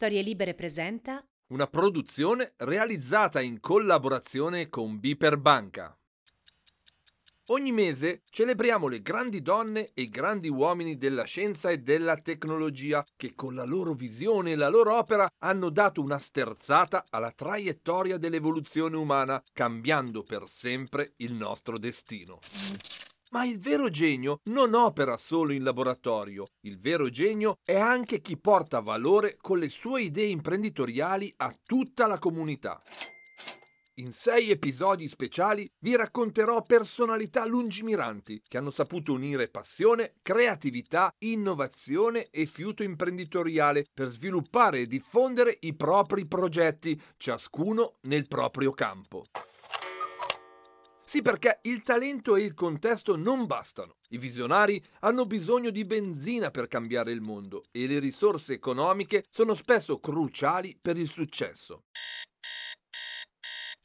Storie Libere presenta una produzione realizzata in collaborazione con BPER Banca. Ogni mese celebriamo le grandi donne e i grandi uomini della scienza e della tecnologia che con la loro visione e la loro opera hanno dato una sterzata alla traiettoria dell'evoluzione umana, cambiando per sempre il nostro destino. Ma il vero genio non opera solo in laboratorio, il vero genio è anche chi porta valore con le sue idee imprenditoriali a tutta la comunità. In 6 episodi speciali vi racconterò personalità lungimiranti che hanno saputo unire passione, creatività, innovazione e fiuto imprenditoriale per sviluppare e diffondere i propri progetti, ciascuno nel proprio campo. Sì, perché il talento e il contesto non bastano. I visionari hanno bisogno di benzina per cambiare il mondo e le risorse economiche sono spesso cruciali per il successo.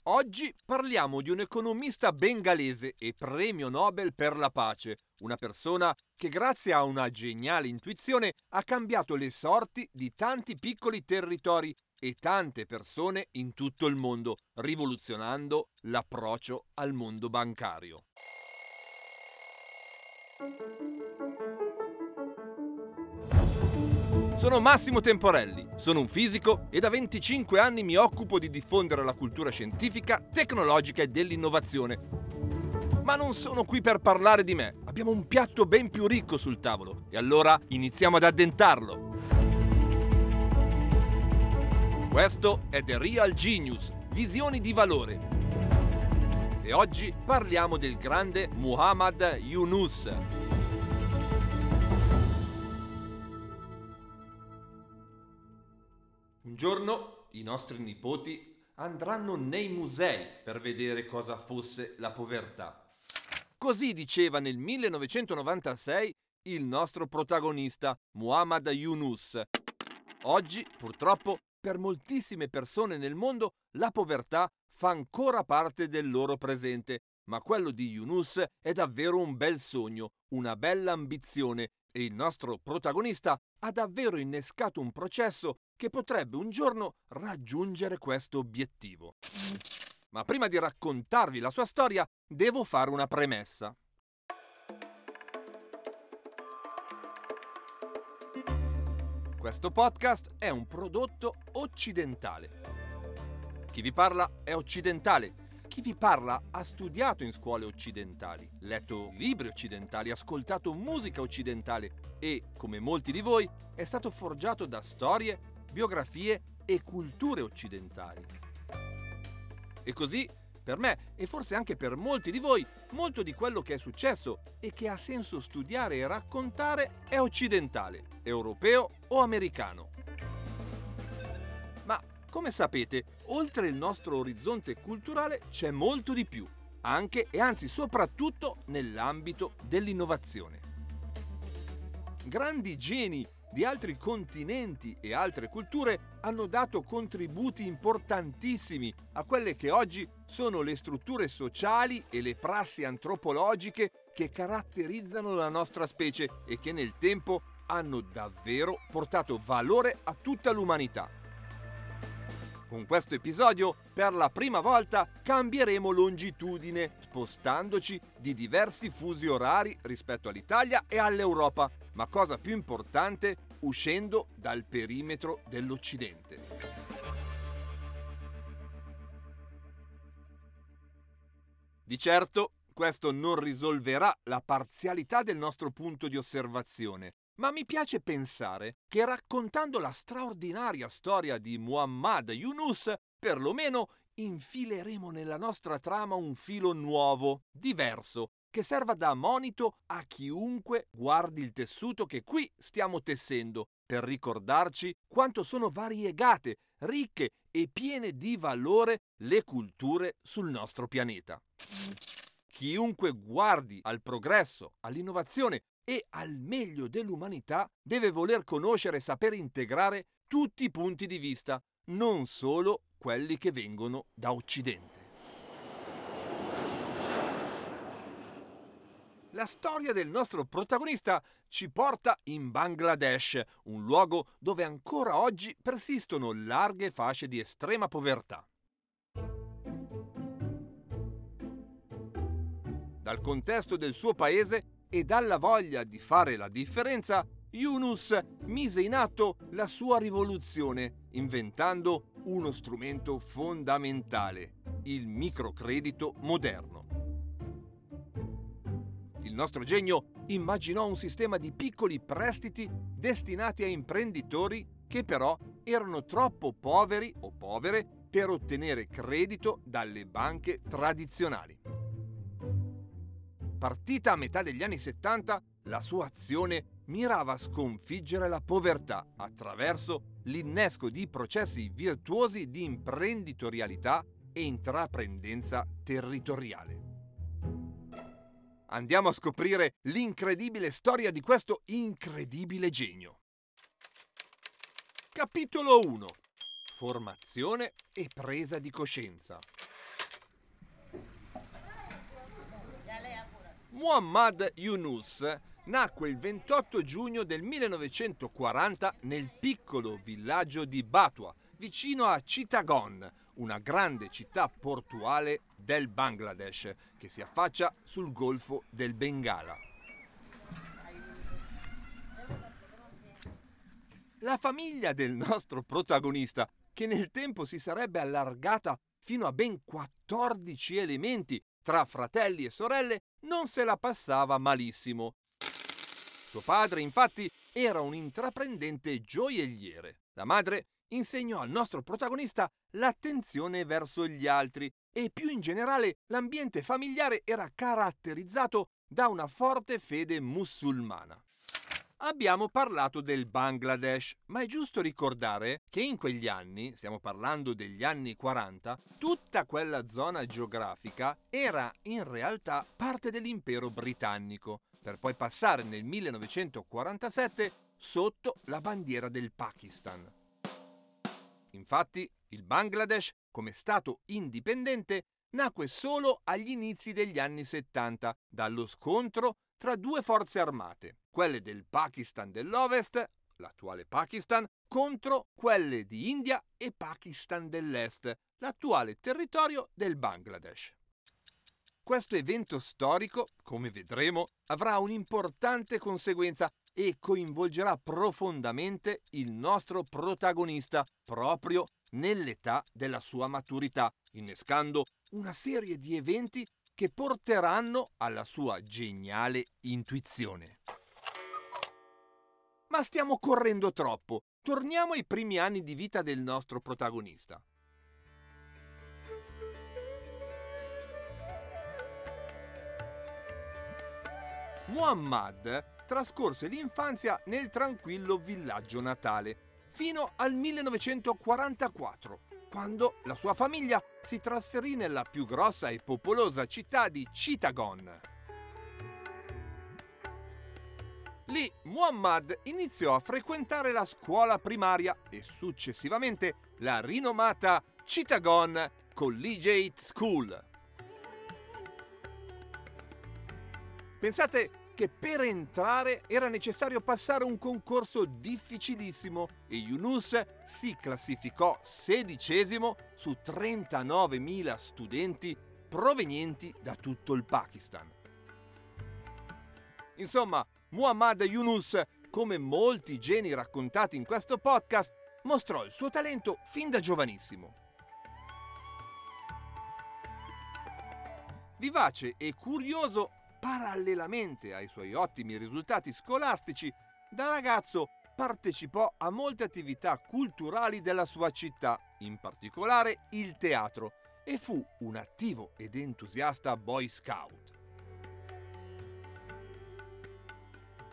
Oggi parliamo di un economista bengalese e premio Nobel per la pace, una persona che grazie a una geniale intuizione ha cambiato le sorti di tanti piccoli territori e tante persone in tutto il mondo, rivoluzionando l'approccio al mondo bancario. Sono Massimo Temporelli, sono un fisico e da 25 anni mi occupo di diffondere la cultura scientifica, tecnologica e dell'innovazione. Ma non sono qui per parlare di me, abbiamo un piatto ben più ricco sul tavolo e allora iniziamo ad addentarlo. Questo è The Real Genius, visioni di valore. E oggi parliamo del grande Muhammad Yunus. Un giorno i nostri nipoti andranno nei musei per vedere cosa fosse la povertà. Così diceva nel 1996 il nostro protagonista, Muhammad Yunus. Oggi, purtroppo, per moltissime persone nel mondo la povertà fa ancora parte del loro presente, ma quello di Yunus è davvero un bel sogno, una bella ambizione e il nostro protagonista ha davvero innescato un processo che potrebbe un giorno raggiungere questo obiettivo. Ma prima di raccontarvi la sua storia, devo fare una premessa. Questo podcast è un prodotto occidentale. Chi vi parla è occidentale. Chi vi parla ha studiato in scuole occidentali, letto libri occidentali, ascoltato musica occidentale e, come molti di voi, è stato forgiato da storie, biografie e culture occidentali. E così, per me e forse anche per molti di voi, molto di quello che è successo e che ha senso studiare e raccontare è occidentale, europeo o americano. Ma, come sapete, oltre il nostro orizzonte culturale c'è molto di più, anche e anzi soprattutto nell'ambito dell'innovazione. Grandi geni di altri continenti e altre culture hanno dato contributi importantissimi a quelle che oggi sono le strutture sociali e le prassi antropologiche che caratterizzano la nostra specie e che nel tempo hanno davvero portato valore a tutta l'umanità. Con questo episodio, per la prima volta, cambieremo longitudine, spostandoci di diversi fusi orari rispetto all'Italia e all'Europa, ma cosa più importante, uscendo dal perimetro dell'Occidente. Di certo, questo non risolverà la parzialità del nostro punto di osservazione, ma mi piace pensare che raccontando la straordinaria storia di Muhammad Yunus, perlomeno infileremo nella nostra trama un filo nuovo, diverso, che serva da monito a chiunque guardi il tessuto che qui stiamo tessendo, per ricordarci quanto sono variegate, ricche e piene di valore le culture sul nostro pianeta. Chiunque guardi al progresso, all'innovazione e al meglio dell'umanità deve voler conoscere e saper integrare tutti i punti di vista, non solo quelli che vengono da Occidente. La storia del nostro protagonista ci porta in Bangladesh, un luogo dove ancora oggi persistono larghe fasce di estrema povertà. Dal contesto del suo paese e dalla voglia di fare la differenza, Yunus mise in atto la sua rivoluzione, inventando uno strumento fondamentale, il microcredito moderno. Il nostro genio immaginò un sistema di piccoli prestiti destinati a imprenditori che però erano troppo poveri o povere per ottenere credito dalle banche tradizionali. Partita a metà degli anni 70, la sua azione mirava a sconfiggere la povertà attraverso l'innesco di processi virtuosi di imprenditorialità e intraprendenza territoriale. Andiamo a scoprire l'incredibile storia di questo incredibile genio. Capitolo 1. Formazione e presa di coscienza. Muhammad Yunus nacque il 28 giugno del 1940 nel piccolo villaggio di Batua, vicino a Chittagong, una grande città portuale del Bangladesh che si affaccia sul Golfo del Bengala. La famiglia del nostro protagonista, che nel tempo si sarebbe allargata fino a ben 14 elementi tra fratelli e sorelle, non se la passava malissimo. Suo padre, infatti, era un intraprendente gioielliere. La madre insegnò al nostro protagonista l'attenzione verso gli altri e più in generale l'ambiente familiare era caratterizzato da una forte fede musulmana. Abbiamo parlato del Bangladesh, ma è giusto ricordare che in quegli anni, stiamo parlando degli anni 40, tutta quella zona geografica era in realtà parte dell'impero britannico, per poi passare nel 1947 sotto la bandiera del Pakistan. Infatti, il Bangladesh, come stato indipendente, nacque solo agli inizi degli anni 70, dallo scontro tra due forze armate, quelle del Pakistan dell'Ovest, l'attuale Pakistan, contro quelle di India e Pakistan dell'Est, l'attuale territorio del Bangladesh. Questo evento storico, come vedremo, avrà un'importante conseguenza e coinvolgerà profondamente il nostro protagonista proprio nell'età della sua maturità, innescando una serie di eventi che porteranno alla sua geniale intuizione. Ma stiamo correndo troppo. Torniamo ai primi anni di vita del nostro protagonista. Muhammad trascorse l'infanzia nel tranquillo villaggio natale, fino al 1944, quando la sua famiglia si trasferì nella più grossa e popolosa città di Chittagong. Lì Muhammad iniziò a frequentare la scuola primaria e successivamente la rinomata Chittagong Collegiate School. Pensate che per entrare era necessario passare un concorso difficilissimo e Yunus si classificò 16° su 39.000 studenti provenienti da tutto il Pakistan. Insomma, Muhammad Yunus, come molti geni raccontati in questo podcast, mostrò il suo talento fin da giovanissimo. Vivace e curioso, parallelamente ai suoi ottimi risultati scolastici, da ragazzo partecipò a molte attività culturali della sua città, in particolare il teatro, e fu un attivo ed entusiasta Boy Scout.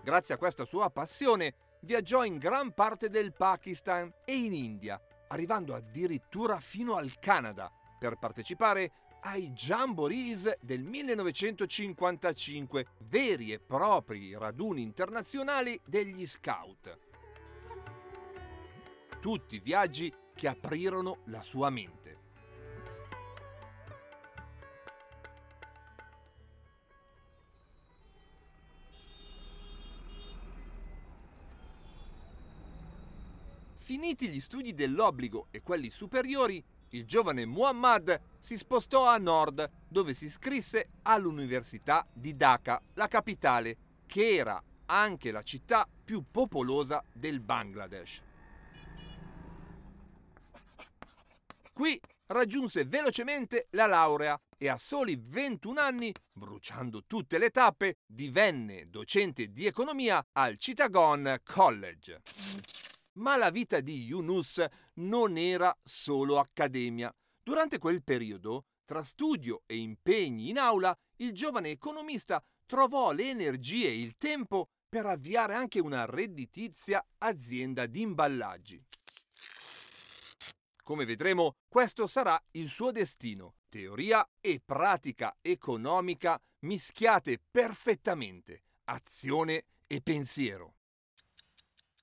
Grazie a questa sua passione viaggiò in gran parte del Pakistan e in India, arrivando addirittura fino al Canada per partecipare ai Jamborees del 1955, veri e propri raduni internazionali degli scout. Tutti viaggi che aprirono la sua mente. Finiti gli studi dell'obbligo e quelli superiori, il giovane Muhammad si spostò a nord, dove si iscrisse all'Università di Dhaka, la capitale, che era anche la città più popolosa del Bangladesh. Qui raggiunse velocemente la laurea e a soli 21 anni, bruciando tutte le tappe, divenne docente di economia al Chittagong College. Ma la vita di Yunus non era solo accademia. Durante quel periodo, tra studio e impegni in aula, il giovane economista trovò le energie e il tempo per avviare anche una redditizia azienda di imballaggi. Come vedremo, questo sarà il suo destino. Teoria e pratica economica mischiate perfettamente, azione e pensiero.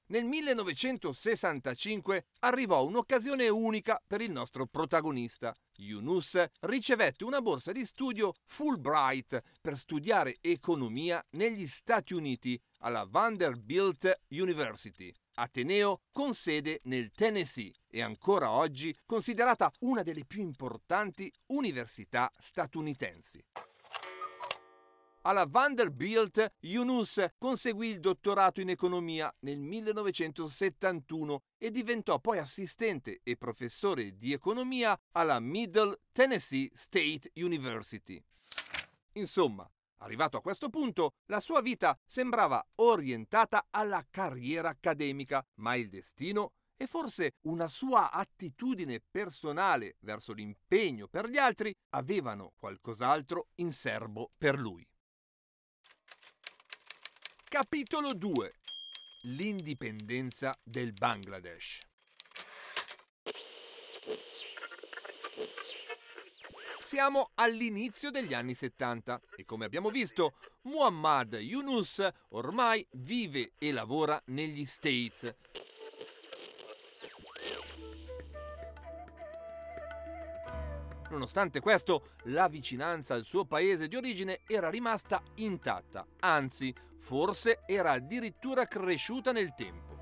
Nel 1965 arrivò un'occasione unica per il nostro protagonista. Yunus ricevette una borsa di studio Fulbright per studiare economia negli Stati Uniti alla Vanderbilt University, ateneo con sede nel Tennessee e ancora oggi considerata una delle più importanti università statunitensi. Alla Vanderbilt, Yunus conseguì il dottorato in economia nel 1971 e diventò poi assistente e professore di economia alla Middle Tennessee State University. Insomma, arrivato a questo punto, la sua vita sembrava orientata alla carriera accademica, ma il destino e forse una sua attitudine personale verso l'impegno per gli altri avevano qualcos'altro in serbo per lui. Capitolo 2. L'indipendenza del Bangladesh. Siamo all'inizio degli anni 70 e, come abbiamo visto, Muhammad Yunus ormai vive e lavora negli States. Nonostante questo, la vicinanza al suo paese di origine era rimasta intatta, anzi, forse era addirittura cresciuta nel tempo.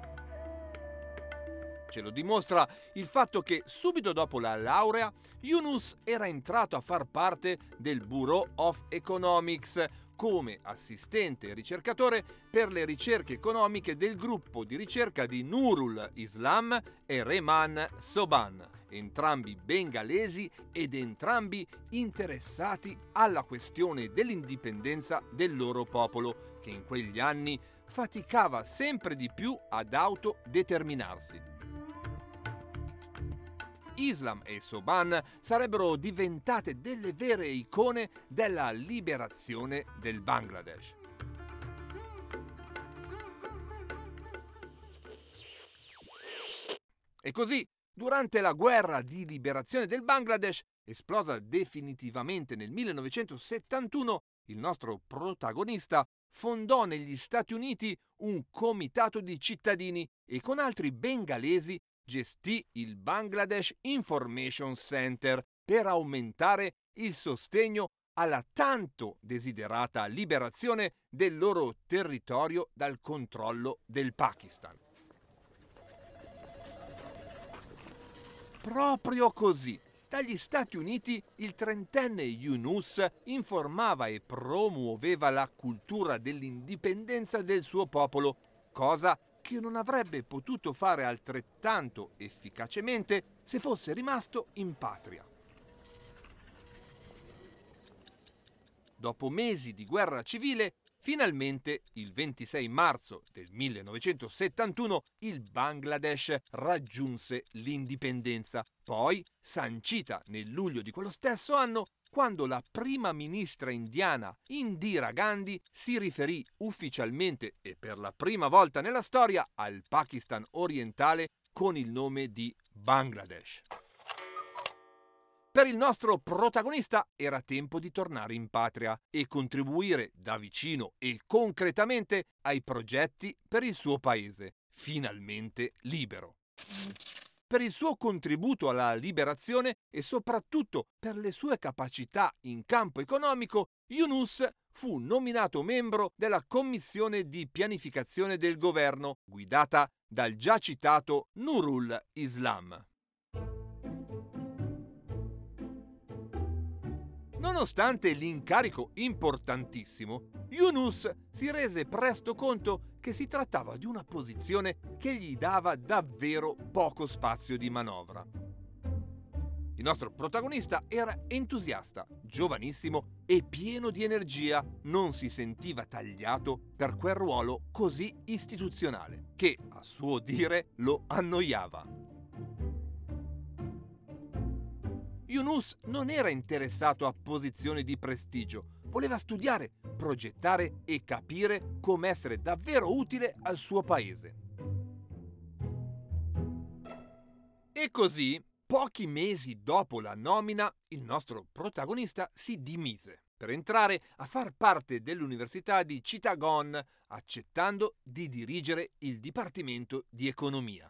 Ce lo dimostra il fatto che subito dopo la laurea, Yunus era entrato a far parte del Bureau of Economics come assistente e ricercatore per le ricerche economiche del gruppo di ricerca di Nurul Islam e Rehman Sobhan, entrambi bengalesi ed entrambi interessati alla questione dell'indipendenza del loro popolo, che in quegli anni faticava sempre di più ad autodeterminarsi. Islam e Sobhan sarebbero diventate delle vere icone della liberazione del Bangladesh. E così, durante la guerra di liberazione del Bangladesh, esplosa definitivamente nel 1971, il nostro protagonista fondò negli Stati Uniti un comitato di cittadini e con altri bengalesi gestì il Bangladesh Information Center per aumentare il sostegno alla tanto desiderata liberazione del loro territorio dal controllo del Pakistan. Proprio così, dagli Stati Uniti il trentenne Yunus informava e promuoveva la cultura dell'indipendenza del suo popolo, cosa che non avrebbe potuto fare altrettanto efficacemente se fosse rimasto in patria. Dopo mesi di guerra civile, finalmente, il 26 marzo del 1971, il Bangladesh raggiunse l'indipendenza, poi sancita nel luglio di quello stesso anno, quando la prima ministra indiana Indira Gandhi si riferì ufficialmente e per la prima volta nella storia al Pakistan orientale con il nome di Bangladesh. Per il nostro protagonista era tempo di tornare in patria e contribuire da vicino e concretamente ai progetti per il suo paese, finalmente libero. Per il suo contributo alla liberazione e soprattutto per le sue capacità in campo economico, Yunus fu nominato membro della Commissione di Pianificazione del Governo, guidata dal già citato Nurul Islam. Nonostante l'incarico importantissimo, Yunus si rese presto conto che si trattava di una posizione che gli dava davvero poco spazio di manovra. Il nostro protagonista era entusiasta, giovanissimo e pieno di energia, non si sentiva tagliato per quel ruolo così istituzionale, che, a suo dire, lo annoiava. Yunus non era interessato a posizioni di prestigio, voleva studiare, progettare e capire come essere davvero utile al suo paese. E così, pochi mesi dopo la nomina, il nostro protagonista si dimise per entrare a far parte dell'Università di Chittagong, accettando di dirigere il Dipartimento di Economia.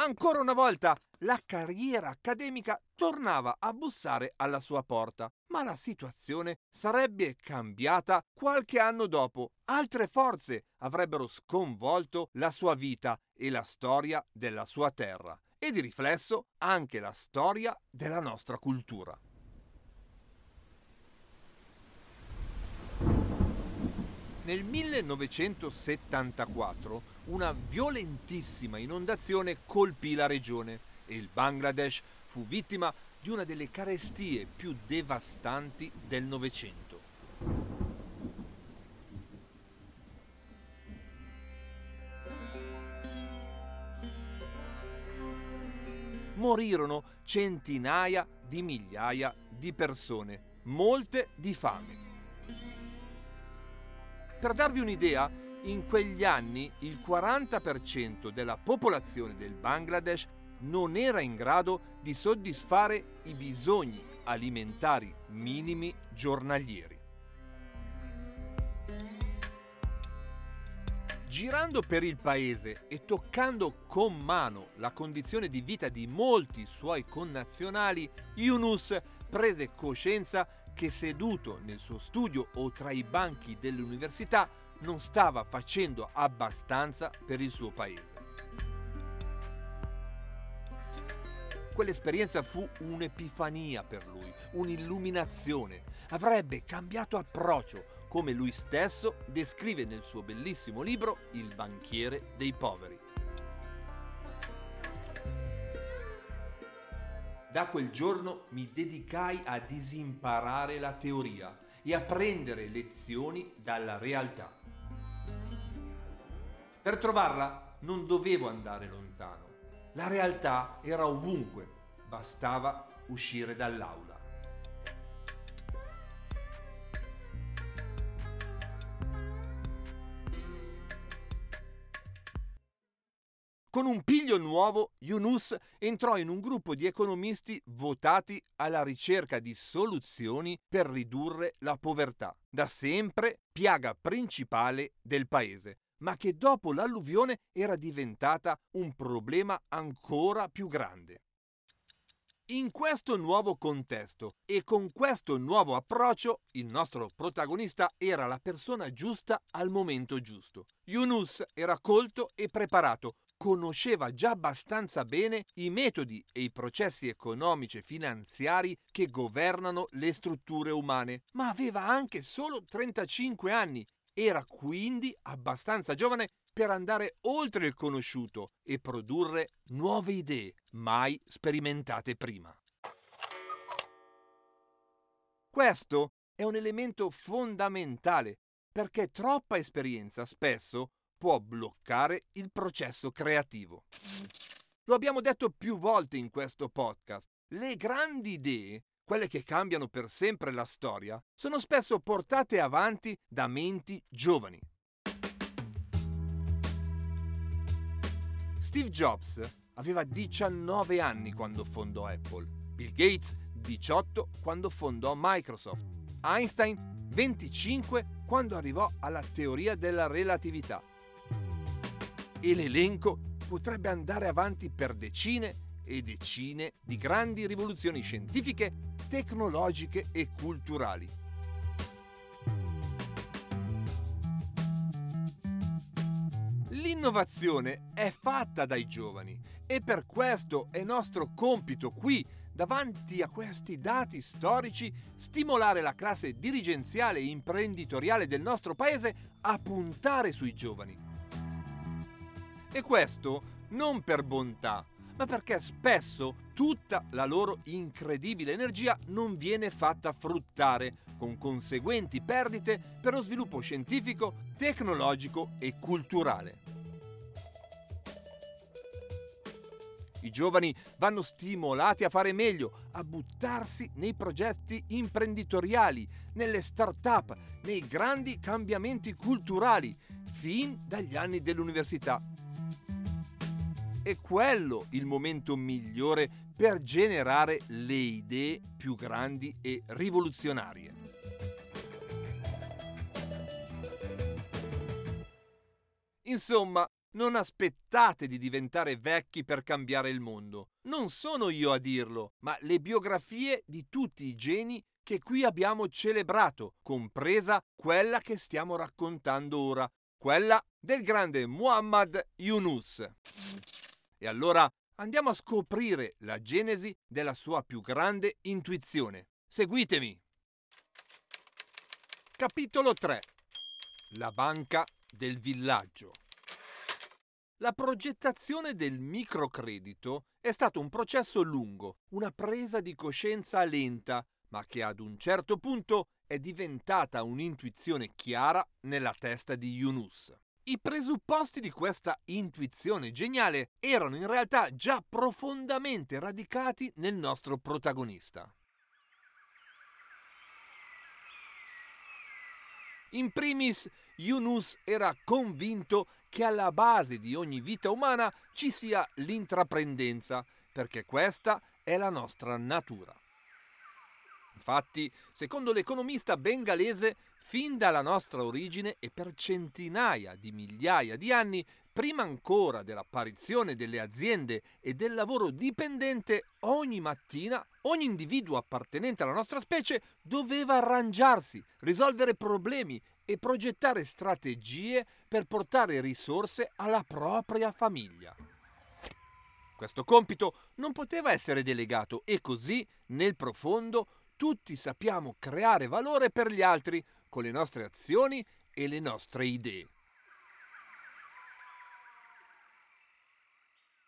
Ancora una volta la carriera accademica tornava a bussare alla sua porta, ma la situazione sarebbe cambiata qualche anno dopo. Altre forze avrebbero sconvolto la sua vita e la storia della sua terra, e di riflesso anche la storia della nostra cultura. Nel 1974 una violentissima inondazione colpì la regione e il Bangladesh fu vittima di una delle carestie più devastanti del Novecento. Morirono centinaia di migliaia di persone, molte di fame. Per darvi un'idea, in quegli anni il 40% della popolazione del Bangladesh non era in grado di soddisfare i bisogni alimentari minimi giornalieri. Girando per il paese e toccando con mano la condizione di vita di molti suoi connazionali, Yunus prese coscienza che seduto nel suo studio o tra i banchi dell'università non stava facendo abbastanza per il suo paese. Quell'esperienza fu un'epifania per lui, un'illuminazione. Avrebbe cambiato approccio, come lui stesso descrive nel suo bellissimo libro Il banchiere dei poveri. Da quel giorno mi dedicai a disimparare la teoria e a prendere lezioni dalla realtà. Per trovarla non dovevo andare lontano. La realtà era ovunque, bastava uscire dall'aula. Con un piglio nuovo, Yunus entrò in un gruppo di economisti votati alla ricerca di soluzioni per ridurre la povertà, da sempre piaga principale del paese, ma che dopo l'alluvione era diventata un problema ancora più grande. In questo nuovo contesto e con questo nuovo approccio, il nostro protagonista era la persona giusta al momento giusto. Yunus era colto e preparato, conosceva già abbastanza bene i metodi e i processi economici e finanziari che governano le strutture umane, ma aveva anche solo 35 anni. Era quindi abbastanza giovane per andare oltre il conosciuto e produrre nuove idee mai sperimentate prima. Questo è un elemento fondamentale, perché troppa esperienza spesso può bloccare il processo creativo. Lo abbiamo detto più volte in questo podcast, le grandi idee, quelle che cambiano per sempre la storia, sono spesso portate avanti da menti giovani. Steve Jobs aveva 19 anni quando fondò Apple, Bill Gates 18 quando fondò Microsoft, Einstein 25 quando arrivò alla teoria della relatività. E l'elenco potrebbe andare avanti per decine e decine di grandi rivoluzioni scientifiche, tecnologiche e culturali. L'innovazione è fatta dai giovani e per questo è nostro compito qui, davanti a questi dati storici, stimolare la classe dirigenziale e imprenditoriale del nostro paese a puntare sui giovani. E questo non per bontà, ma perché spesso tutta la loro incredibile energia non viene fatta fruttare, con conseguenti perdite per lo sviluppo scientifico, tecnologico e culturale. I giovani vanno stimolati a fare meglio, a buttarsi nei progetti imprenditoriali, nelle start-up, nei grandi cambiamenti culturali, fin dagli anni dell'università. È quello il momento migliore per generare le idee più grandi e rivoluzionarie. Insomma, non aspettate di diventare vecchi per cambiare il mondo. Non sono io a dirlo, ma le biografie di tutti i geni che qui abbiamo celebrato, compresa quella che stiamo raccontando ora, quella del grande Muhammad Yunus. E allora andiamo a scoprire la genesi della sua più grande intuizione. Seguitemi! Capitolo 3. La banca del villaggio. La progettazione del microcredito è stato un processo lungo, una presa di coscienza lenta, ma che ad un certo punto è diventata un'intuizione chiara nella testa di Yunus. I presupposti di questa intuizione geniale erano in realtà già profondamente radicati nel nostro protagonista. In primis, Yunus era convinto che alla base di ogni vita umana ci sia l'intraprendenza, perché questa è la nostra natura. Infatti, secondo l'economista bengalese, fin dalla nostra origine e per centinaia di migliaia di anni, prima ancora dell'apparizione delle aziende e del lavoro dipendente, ogni mattina ogni individuo appartenente alla nostra specie doveva arrangiarsi, risolvere problemi e progettare strategie per portare risorse alla propria famiglia. Questo compito non poteva essere delegato e così, nel profondo, tutti sappiamo creare valore per gli altri con le nostre azioni e le nostre idee.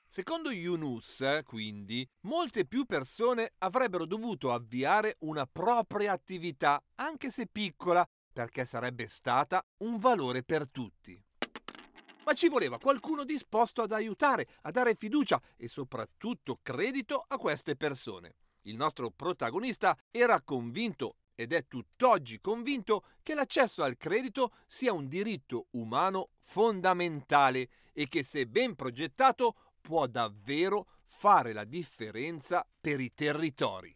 Secondo Yunus, quindi, molte più persone avrebbero dovuto avviare una propria attività, anche se piccola, perché sarebbe stata un valore per tutti. Ma ci voleva qualcuno disposto ad aiutare, a dare fiducia e soprattutto credito a queste persone. Il nostro protagonista era convinto, ed è tutt'oggi convinto, che l'accesso al credito sia un diritto umano fondamentale e che, se ben progettato, può davvero fare la differenza per i territori.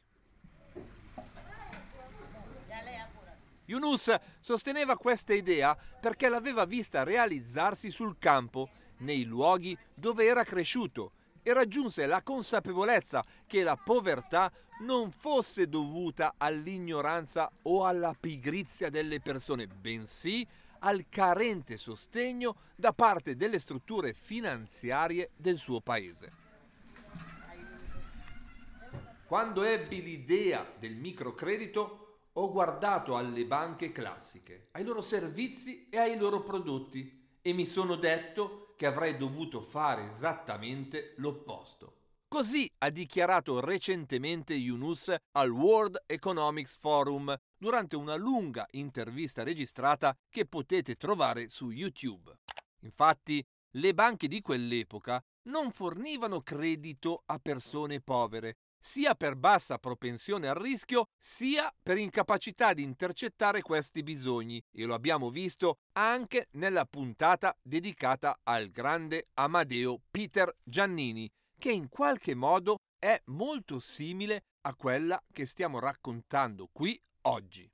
Yunus sosteneva questa idea perché l'aveva vista realizzarsi sul campo, nei luoghi dove era cresciuto, e raggiunse la consapevolezza che la povertà non fosse dovuta all'ignoranza o alla pigrizia delle persone, bensì al carente sostegno da parte delle strutture finanziarie del suo paese. Quando ebbi l'idea del microcredito, ho guardato alle banche classiche, ai loro servizi e ai loro prodotti e mi sono detto che avrei dovuto fare esattamente l'opposto. Così ha dichiarato recentemente Yunus al World Economics Forum durante una lunga intervista registrata che potete trovare su YouTube. Infatti, le banche di quell'epoca non fornivano credito a persone povere, sia per bassa propensione al rischio, sia per incapacità di intercettare questi bisogni, e lo abbiamo visto anche nella puntata dedicata al grande Amadeo Peter Giannini, che in qualche modo è molto simile a quella che stiamo raccontando qui oggi.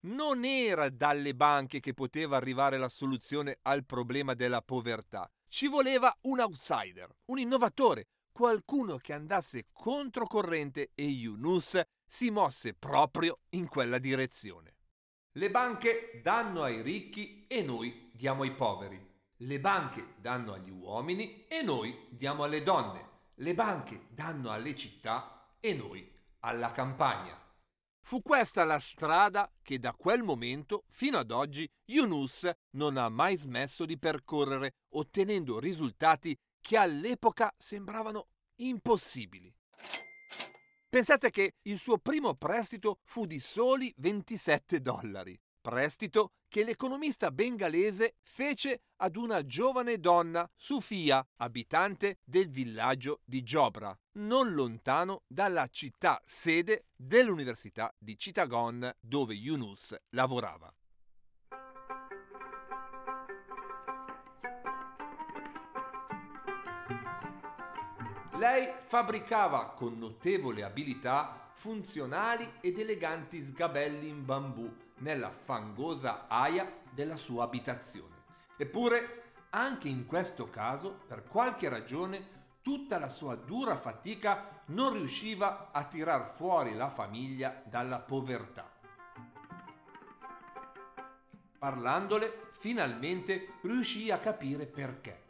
Non era dalle banche che poteva arrivare la soluzione al problema della povertà. Ci voleva un outsider, un innovatore, qualcuno che andasse controcorrente, e Yunus si mosse proprio in quella direzione. Le banche danno ai ricchi e noi diamo ai poveri. Le banche danno agli uomini e noi diamo alle donne. Le banche danno alle città e noi alla campagna. Fu questa la strada che da quel momento fino ad oggi Yunus non ha mai smesso di percorrere, ottenendo risultati che all'epoca sembravano impossibili. Pensate che il suo primo prestito fu di soli $27, prestito che l'economista bengalese fece ad una giovane donna, Sufia, abitante del villaggio di Jobra, non lontano dalla città sede dell'Università di Chittagong dove Yunus lavorava. Lei fabbricava con notevole abilità funzionali ed eleganti sgabelli in bambù nella fangosa aia della sua abitazione. Eppure, anche in questo caso, per qualche ragione, tutta la sua dura fatica non riusciva a tirar fuori la famiglia dalla povertà. Parlandole, finalmente riuscì a capire perché.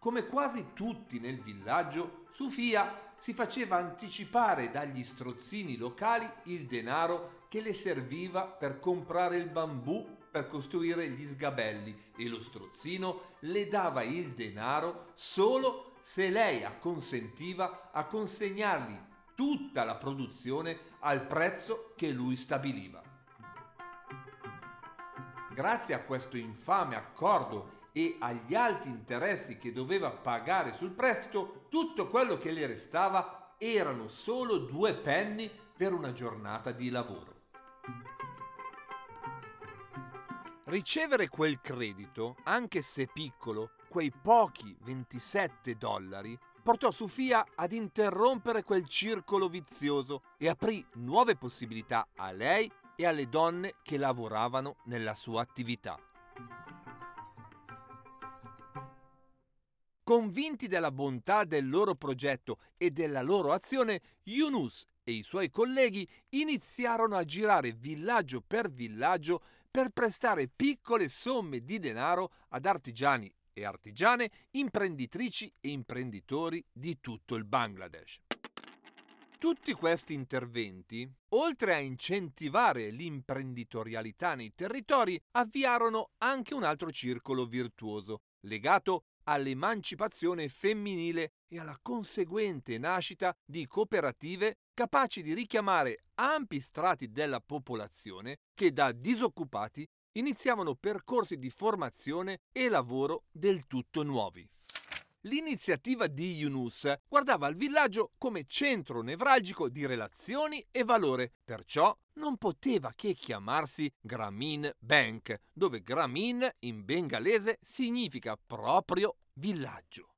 Come quasi tutti nel villaggio, Sufia si faceva anticipare dagli strozzini locali il denaro che le serviva per comprare il bambù per costruire gli sgabelli e lo strozzino le dava il denaro solo se lei acconsentiva a consegnargli tutta la produzione al prezzo che lui stabiliva. Grazie a questo infame accordo e agli alti interessi che doveva pagare sul prestito, tutto quello che le restava erano solo 2 penny per una giornata di lavoro. Ricevere quel credito, anche se piccolo, quei pochi $27, portò Sufia ad interrompere quel circolo vizioso e aprì nuove possibilità a lei e alle donne che lavoravano nella sua attività. Convinti della bontà del loro progetto e della loro azione, Yunus e i suoi colleghi iniziarono a girare villaggio per villaggio per prestare piccole somme di denaro ad artigiani e artigiane, imprenditrici e imprenditori di tutto il Bangladesh. Tutti questi interventi, oltre a incentivare l'imprenditorialità nei territori, avviarono anche un altro circolo virtuoso, legato all'emancipazione femminile e alla conseguente nascita di cooperative capaci di richiamare ampi strati della popolazione che da disoccupati iniziavano percorsi di formazione e lavoro del tutto nuovi. L'iniziativa di Yunus guardava il villaggio come centro nevralgico di relazioni e valore, perciò non poteva che chiamarsi Grameen Bank, dove Grameen in bengalese significa proprio villaggio.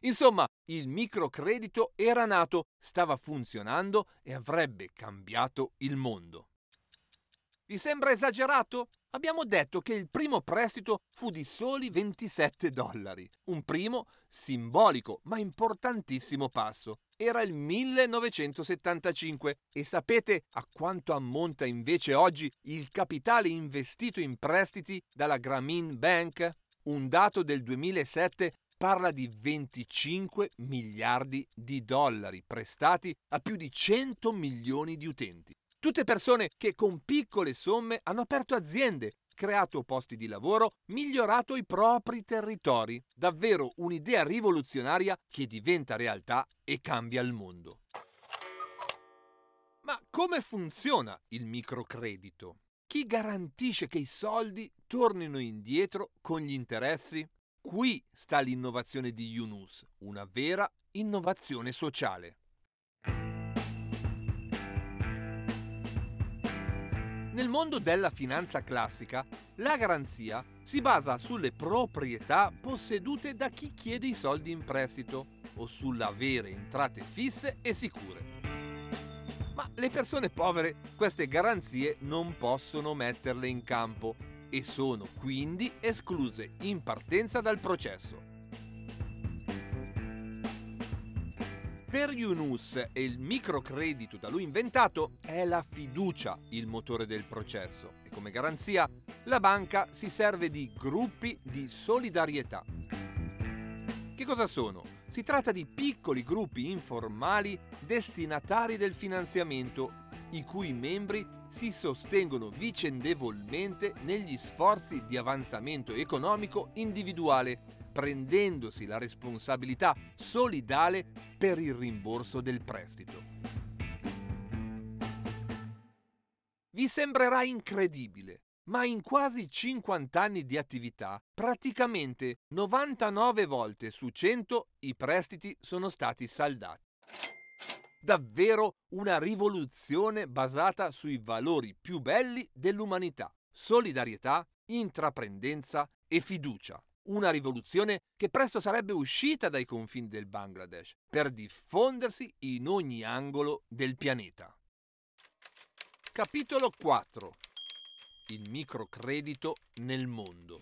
Insomma, il microcredito era nato, stava funzionando e avrebbe cambiato il mondo. Vi sembra esagerato? Abbiamo detto che il primo prestito fu di soli $27, un primo simbolico ma importantissimo passo. Era il 1975 e sapete a quanto ammonta invece oggi il capitale investito in prestiti dalla Grameen Bank? Un dato del 2007 parla di $25 miliardi prestati a più di 100 milioni di utenti. Tutte persone che con piccole somme hanno aperto aziende, creato posti di lavoro, migliorato i propri territori. Davvero un'idea rivoluzionaria che diventa realtà e cambia il mondo. Ma come funziona il microcredito? Chi garantisce che i soldi tornino indietro con gli interessi? Qui sta l'innovazione di Yunus, una vera innovazione sociale. Nel mondo della finanza classica, la garanzia si basa sulle proprietà possedute da chi chiede i soldi in prestito o sull'avere entrate fisse e sicure. Ma le persone povere queste garanzie non possono metterle in campo e sono quindi escluse in partenza dal processo. Per Yunus e il microcredito da lui inventato è la fiducia il motore del processo e come garanzia, la banca si serve di gruppi di solidarietà. Che cosa sono? Si tratta di piccoli gruppi informali destinatari del finanziamento, i cui membri si sostengono vicendevolmente negli sforzi di avanzamento economico individuale, prendendosi la responsabilità solidale per il rimborso del prestito. Vi sembrerà incredibile, ma in quasi 50 anni di attività, praticamente 99 volte su 100 i prestiti sono stati saldati. Davvero una rivoluzione basata sui valori più belli dell'umanità: solidarietà, intraprendenza e fiducia. Una rivoluzione che presto sarebbe uscita dai confini del Bangladesh per diffondersi in ogni angolo del pianeta. Capitolo 4. Il microcredito nel mondo.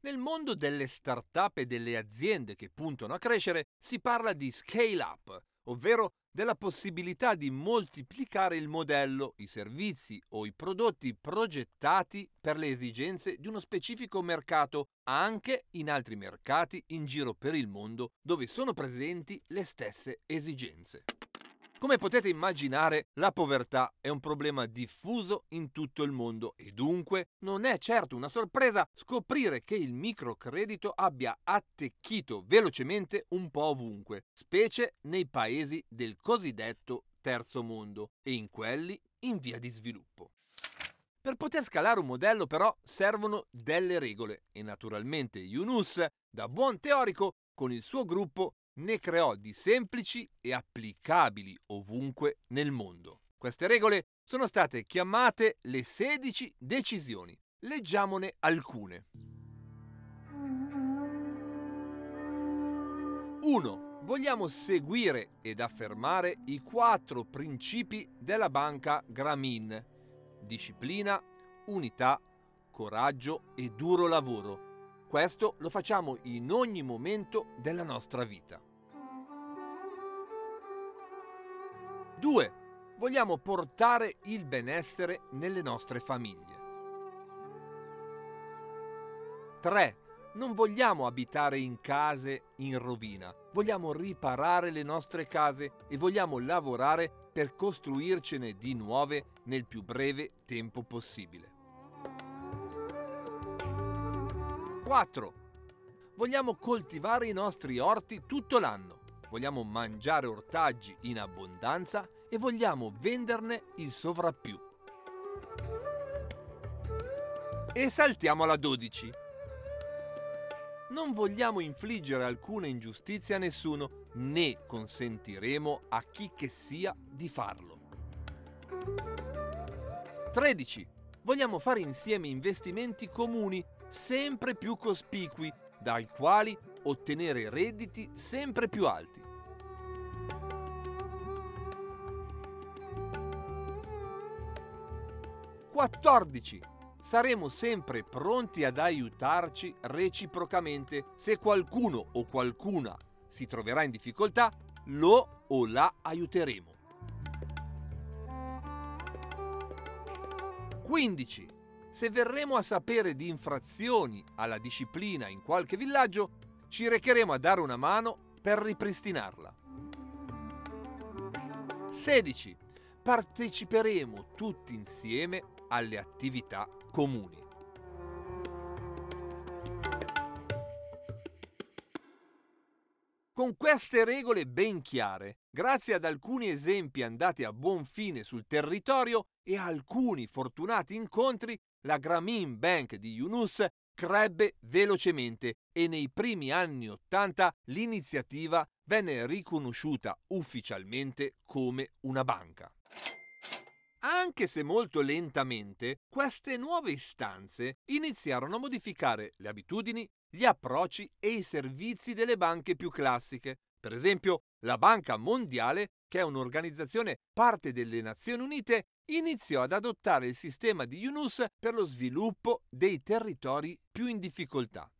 Nel mondo delle start-up e delle aziende che puntano a crescere si parla di scale-up, ovvero della possibilità di moltiplicare il modello, i servizi o i prodotti progettati per le esigenze di uno specifico mercato, anche in altri mercati in giro per il mondo dove sono presenti le stesse esigenze. Come potete immaginare, la povertà è un problema diffuso in tutto il mondo e dunque non è certo una sorpresa scoprire che il microcredito abbia attecchito velocemente un po' ovunque, specie nei paesi del cosiddetto terzo mondo e in quelli in via di sviluppo. Per poter scalare un modello però servono delle regole e naturalmente Yunus, da buon teorico, con il suo gruppo ne creò di semplici e applicabili ovunque nel mondo. Queste regole sono state chiamate le 16 decisioni. Leggiamone alcune. 1. Vogliamo seguire ed affermare i 4 principi della banca Grameen: disciplina, unità, coraggio e duro lavoro. Questo lo facciamo in ogni momento della nostra vita. 2. Vogliamo portare il benessere nelle nostre famiglie. 3. Non vogliamo abitare in case in rovina. Vogliamo riparare le nostre case e vogliamo lavorare per costruircene di nuove nel più breve tempo possibile. 4. Vogliamo coltivare i nostri orti tutto l'anno. Vogliamo mangiare ortaggi in abbondanza e vogliamo venderne il sovrappiù. E saltiamo alla 12. Non vogliamo infliggere alcuna ingiustizia a nessuno, né consentiremo a chi che sia di farlo. 13. Vogliamo fare insieme investimenti comuni sempre più cospicui, dai quali ottenere redditi sempre più alti. 14. Saremo sempre pronti ad aiutarci reciprocamente. Se qualcuno o qualcuna si troverà in difficoltà, lo o la aiuteremo. 15. Se verremo a sapere di infrazioni alla disciplina in qualche villaggio, ci recheremo a dare una mano per ripristinarla. 16. Parteciperemo tutti insieme alle attività comuni. Con queste regole ben chiare, grazie ad alcuni esempi andati a buon fine sul territorio e a alcuni fortunati incontri, la Grameen Bank di Yunus crebbe velocemente e nei primi anni 80 l'iniziativa venne riconosciuta ufficialmente come una banca. Anche se molto lentamente, queste nuove istanze iniziarono a modificare le abitudini, gli approcci e i servizi delle banche più classiche. Per esempio, la Banca Mondiale, che è un'organizzazione parte delle Nazioni Unite, iniziò ad adottare il sistema di Yunus per lo sviluppo dei territori più in difficoltà.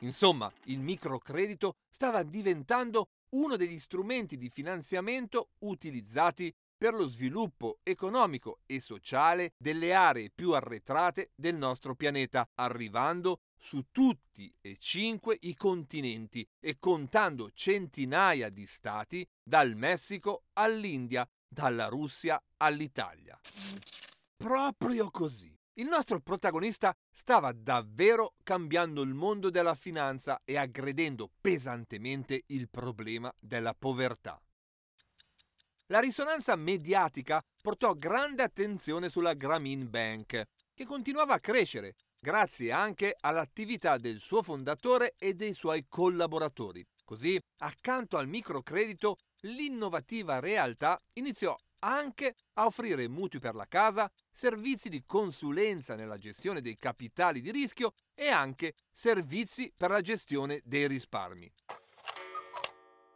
Insomma, il microcredito stava diventando uno degli strumenti di finanziamento utilizzati per lo sviluppo economico e sociale delle aree più arretrate del nostro pianeta, arrivando su tutti e 5 i continenti e contando centinaia di stati dal Messico all'India, dalla Russia all'Italia. Proprio così. Il nostro protagonista stava davvero cambiando il mondo della finanza e aggredendo pesantemente il problema della povertà. La risonanza mediatica portò grande attenzione sulla Grameen Bank, che continuava a crescere grazie anche all'attività del suo fondatore e dei suoi collaboratori. Così, accanto al microcredito, l'innovativa realtà iniziò anche a offrire mutui per la casa, servizi di consulenza nella gestione dei capitali di rischio e anche servizi per la gestione dei risparmi.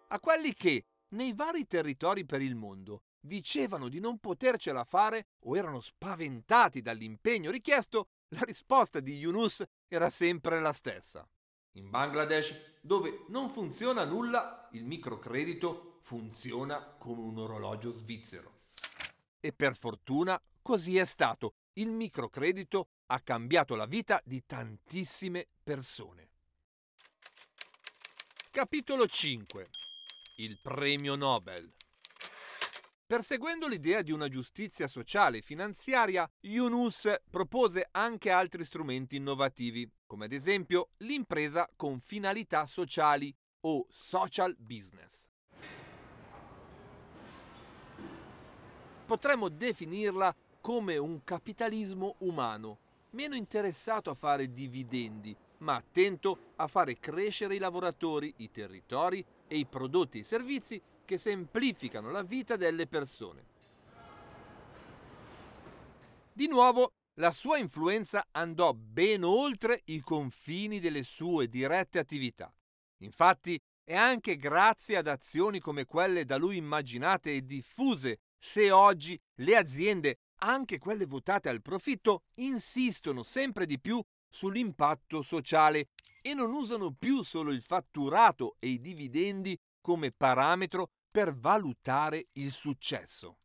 A quelli che, nei vari territori per il mondo, dicevano di non potercela fare o erano spaventati dall'impegno richiesto, la risposta di Yunus era sempre la stessa. In Bangladesh, dove non funziona nulla, il microcredito funziona come un orologio svizzero. E per fortuna così è stato. Il microcredito ha cambiato la vita di tantissime persone. Capitolo 5. Il premio Nobel. Perseguendo l'idea di una giustizia sociale e finanziaria, Yunus propose anche altri strumenti innovativi, come ad esempio l'impresa con finalità sociali o social business. Potremmo definirla come un capitalismo umano, meno interessato a fare dividendi, ma attento a fare crescere i lavoratori, i territori e i prodotti e i servizi che semplificano la vita delle persone. Di nuovo, la sua influenza andò ben oltre i confini delle sue dirette attività. Infatti, è anche grazie ad azioni come quelle da lui immaginate e diffuse se oggi le aziende, anche quelle votate al profitto, insistono sempre di più sull'impatto sociale e non usano più solo il fatturato e i dividendi come parametro per valutare il successo.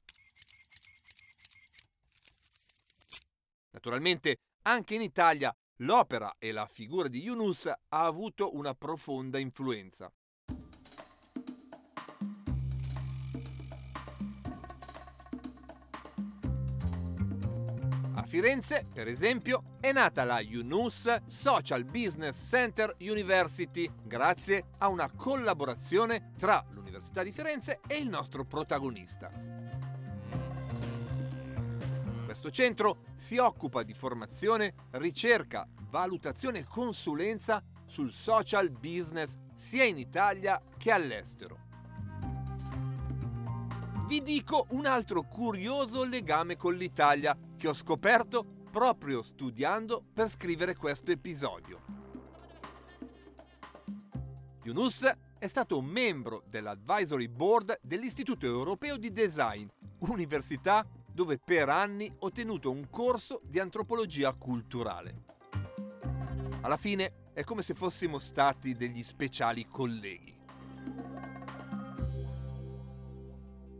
Naturalmente, anche in Italia, l'opera e la figura di Yunus ha avuto una profonda influenza. A Firenze, per esempio, è nata la Yunus Social Business Center University, grazie a una collaborazione tra l'Università di Firenze e il nostro protagonista. Questo centro si occupa di formazione, ricerca, valutazione e consulenza sul social business sia in Italia che all'estero. Vi dico un altro curioso legame con l'Italia che ho scoperto proprio studiando per scrivere questo episodio. Yunus è stato membro dell'Advisory Board dell'Istituto Europeo di Design, università dove per anni ho tenuto un corso di antropologia culturale. Alla fine è come se fossimo stati degli speciali colleghi.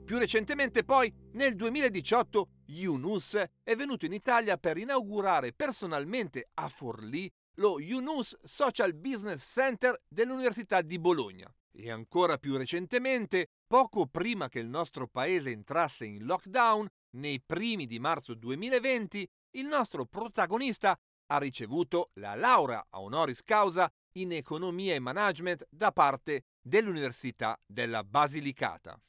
Più recentemente poi, nel 2018, Yunus è venuto in Italia per inaugurare personalmente a Forlì lo Yunus Social Business Center dell'Università di Bologna. E ancora più recentemente, poco prima che il nostro paese entrasse in lockdown, nei primi di marzo 2020, il nostro protagonista ha ricevuto la laurea honoris causa in economia e management da parte dell'Università della Basilicata.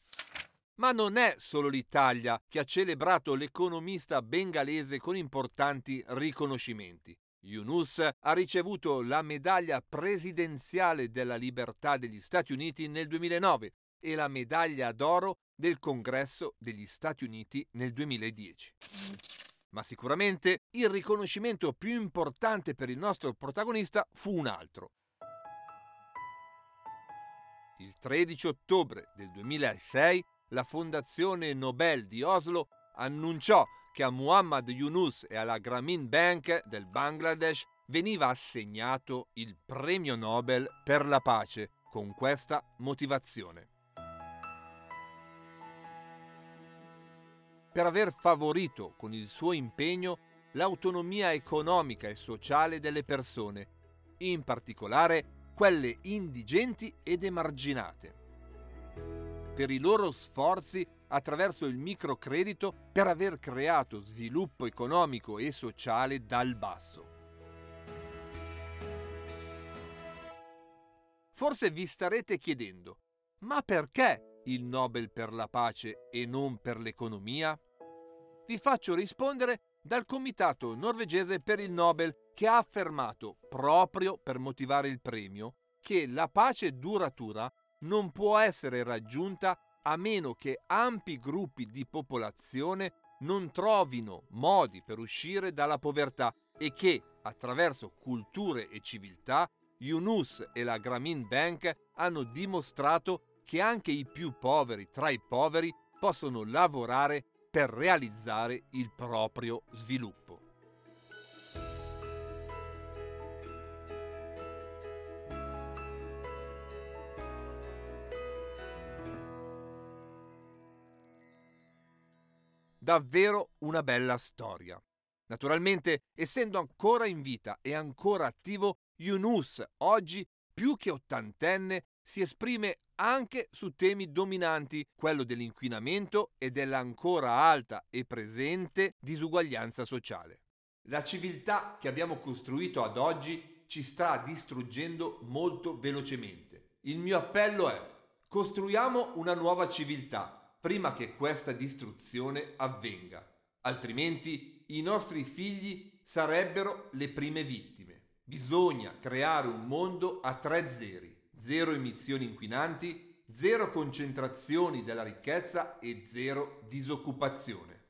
Ma non è solo l'Italia che ha celebrato l'economista bengalese con importanti riconoscimenti. Yunus ha ricevuto la medaglia presidenziale della libertà degli Stati Uniti nel 2009 e la medaglia d'oro del Congresso degli Stati Uniti nel 2010. Ma sicuramente il riconoscimento più importante per il nostro protagonista fu un altro. Il 13 ottobre del 2006, la Fondazione Nobel di Oslo annunciò che a Muhammad Yunus e alla Grameen Bank del Bangladesh veniva assegnato il Premio Nobel per la pace, con questa motivazione. per aver favorito con il suo impegno l'autonomia economica e sociale delle persone, in particolare quelle indigenti ed emarginate. Per i loro sforzi attraverso il microcredito per aver creato sviluppo economico e sociale dal basso. Forse vi starete chiedendo, ma perché il Nobel per la pace e non per l'economia? Vi faccio rispondere dal Comitato Norvegese per il Nobel, che ha affermato, proprio per motivare il premio, che la pace duratura non può essere raggiunta a meno che ampi gruppi di popolazione non trovino modi per uscire dalla povertà e che, attraverso culture e civiltà, Yunus e la Grameen Bank hanno dimostrato che anche i più poveri tra i poveri possono lavorare per realizzare il proprio sviluppo. Davvero una bella storia. Naturalmente, essendo ancora in vita e ancora attivo, Yunus, oggi più che ottantenne, si esprime anche su temi dominanti, quello dell'inquinamento e dell'ancora alta e presente disuguaglianza sociale. La civiltà che abbiamo costruito ad oggi ci sta distruggendo molto velocemente. Il mio appello è: costruiamo una nuova civiltà prima che questa distruzione avvenga. Altrimenti i nostri figli sarebbero le prime vittime. Bisogna creare un mondo a 3 zeri, 0 emissioni inquinanti, 0 concentrazioni della ricchezza e 0 disoccupazione.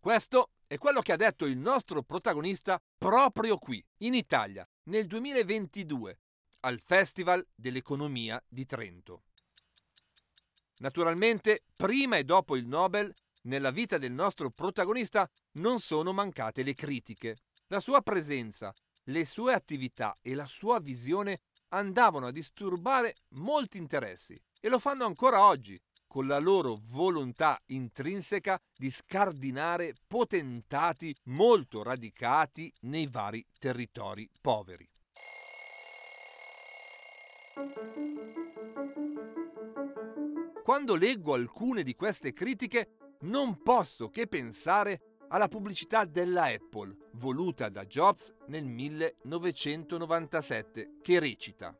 Questo è quello che ha detto il nostro protagonista proprio qui, in Italia, nel 2022, al Festival dell'Economia di Trento. Naturalmente, prima e dopo il Nobel, nella vita del nostro protagonista non sono mancate le critiche. La sua presenza, le sue attività e la sua visione andavano a disturbare molti interessi e lo fanno ancora oggi, con la loro volontà intrinseca di scardinare potentati molto radicati nei vari territori poveri. Quando leggo alcune di queste critiche, non posso che pensare alla pubblicità della Apple, voluta da Jobs nel 1997, che recita: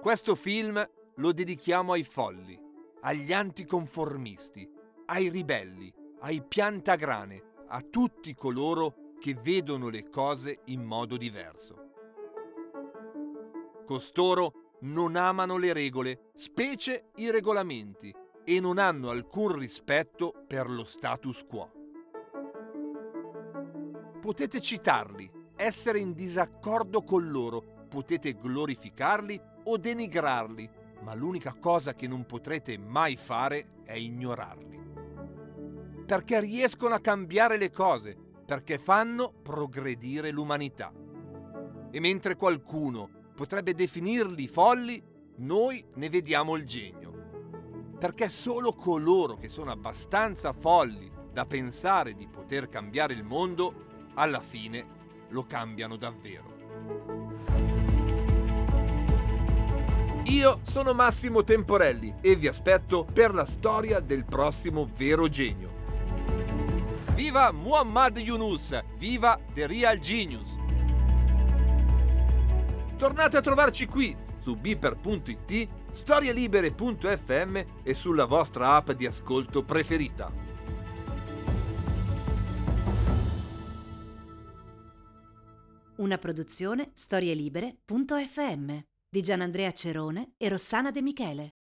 questo film lo dedichiamo ai folli, agli anticonformisti, ai ribelli, ai piantagrane, a tutti coloro che vedono le cose in modo diverso. Costoro non amano le regole, specie i regolamenti, e non hanno alcun rispetto per lo status quo. Potete citarli, essere in disaccordo con loro, potete glorificarli o denigrarli, ma l'unica cosa che non potrete mai fare è ignorarli. Perché riescono a cambiare le cose, perché fanno progredire l'umanità. E mentre qualcuno potrebbe definirli folli, noi ne vediamo il genio. Perché solo coloro che sono abbastanza folli da pensare di poter cambiare il mondo, alla fine lo cambiano davvero. Io sono Massimo Temporelli e vi aspetto per la storia del prossimo vero genio. Viva Muhammad Yunus! Viva The Real Genius! Tornate a trovarci qui su BPER.it, storielibere.fm e sulla vostra app di ascolto preferita. Una produzione storielibere.fm di Gianandrea Cerone e Rossana De Michele.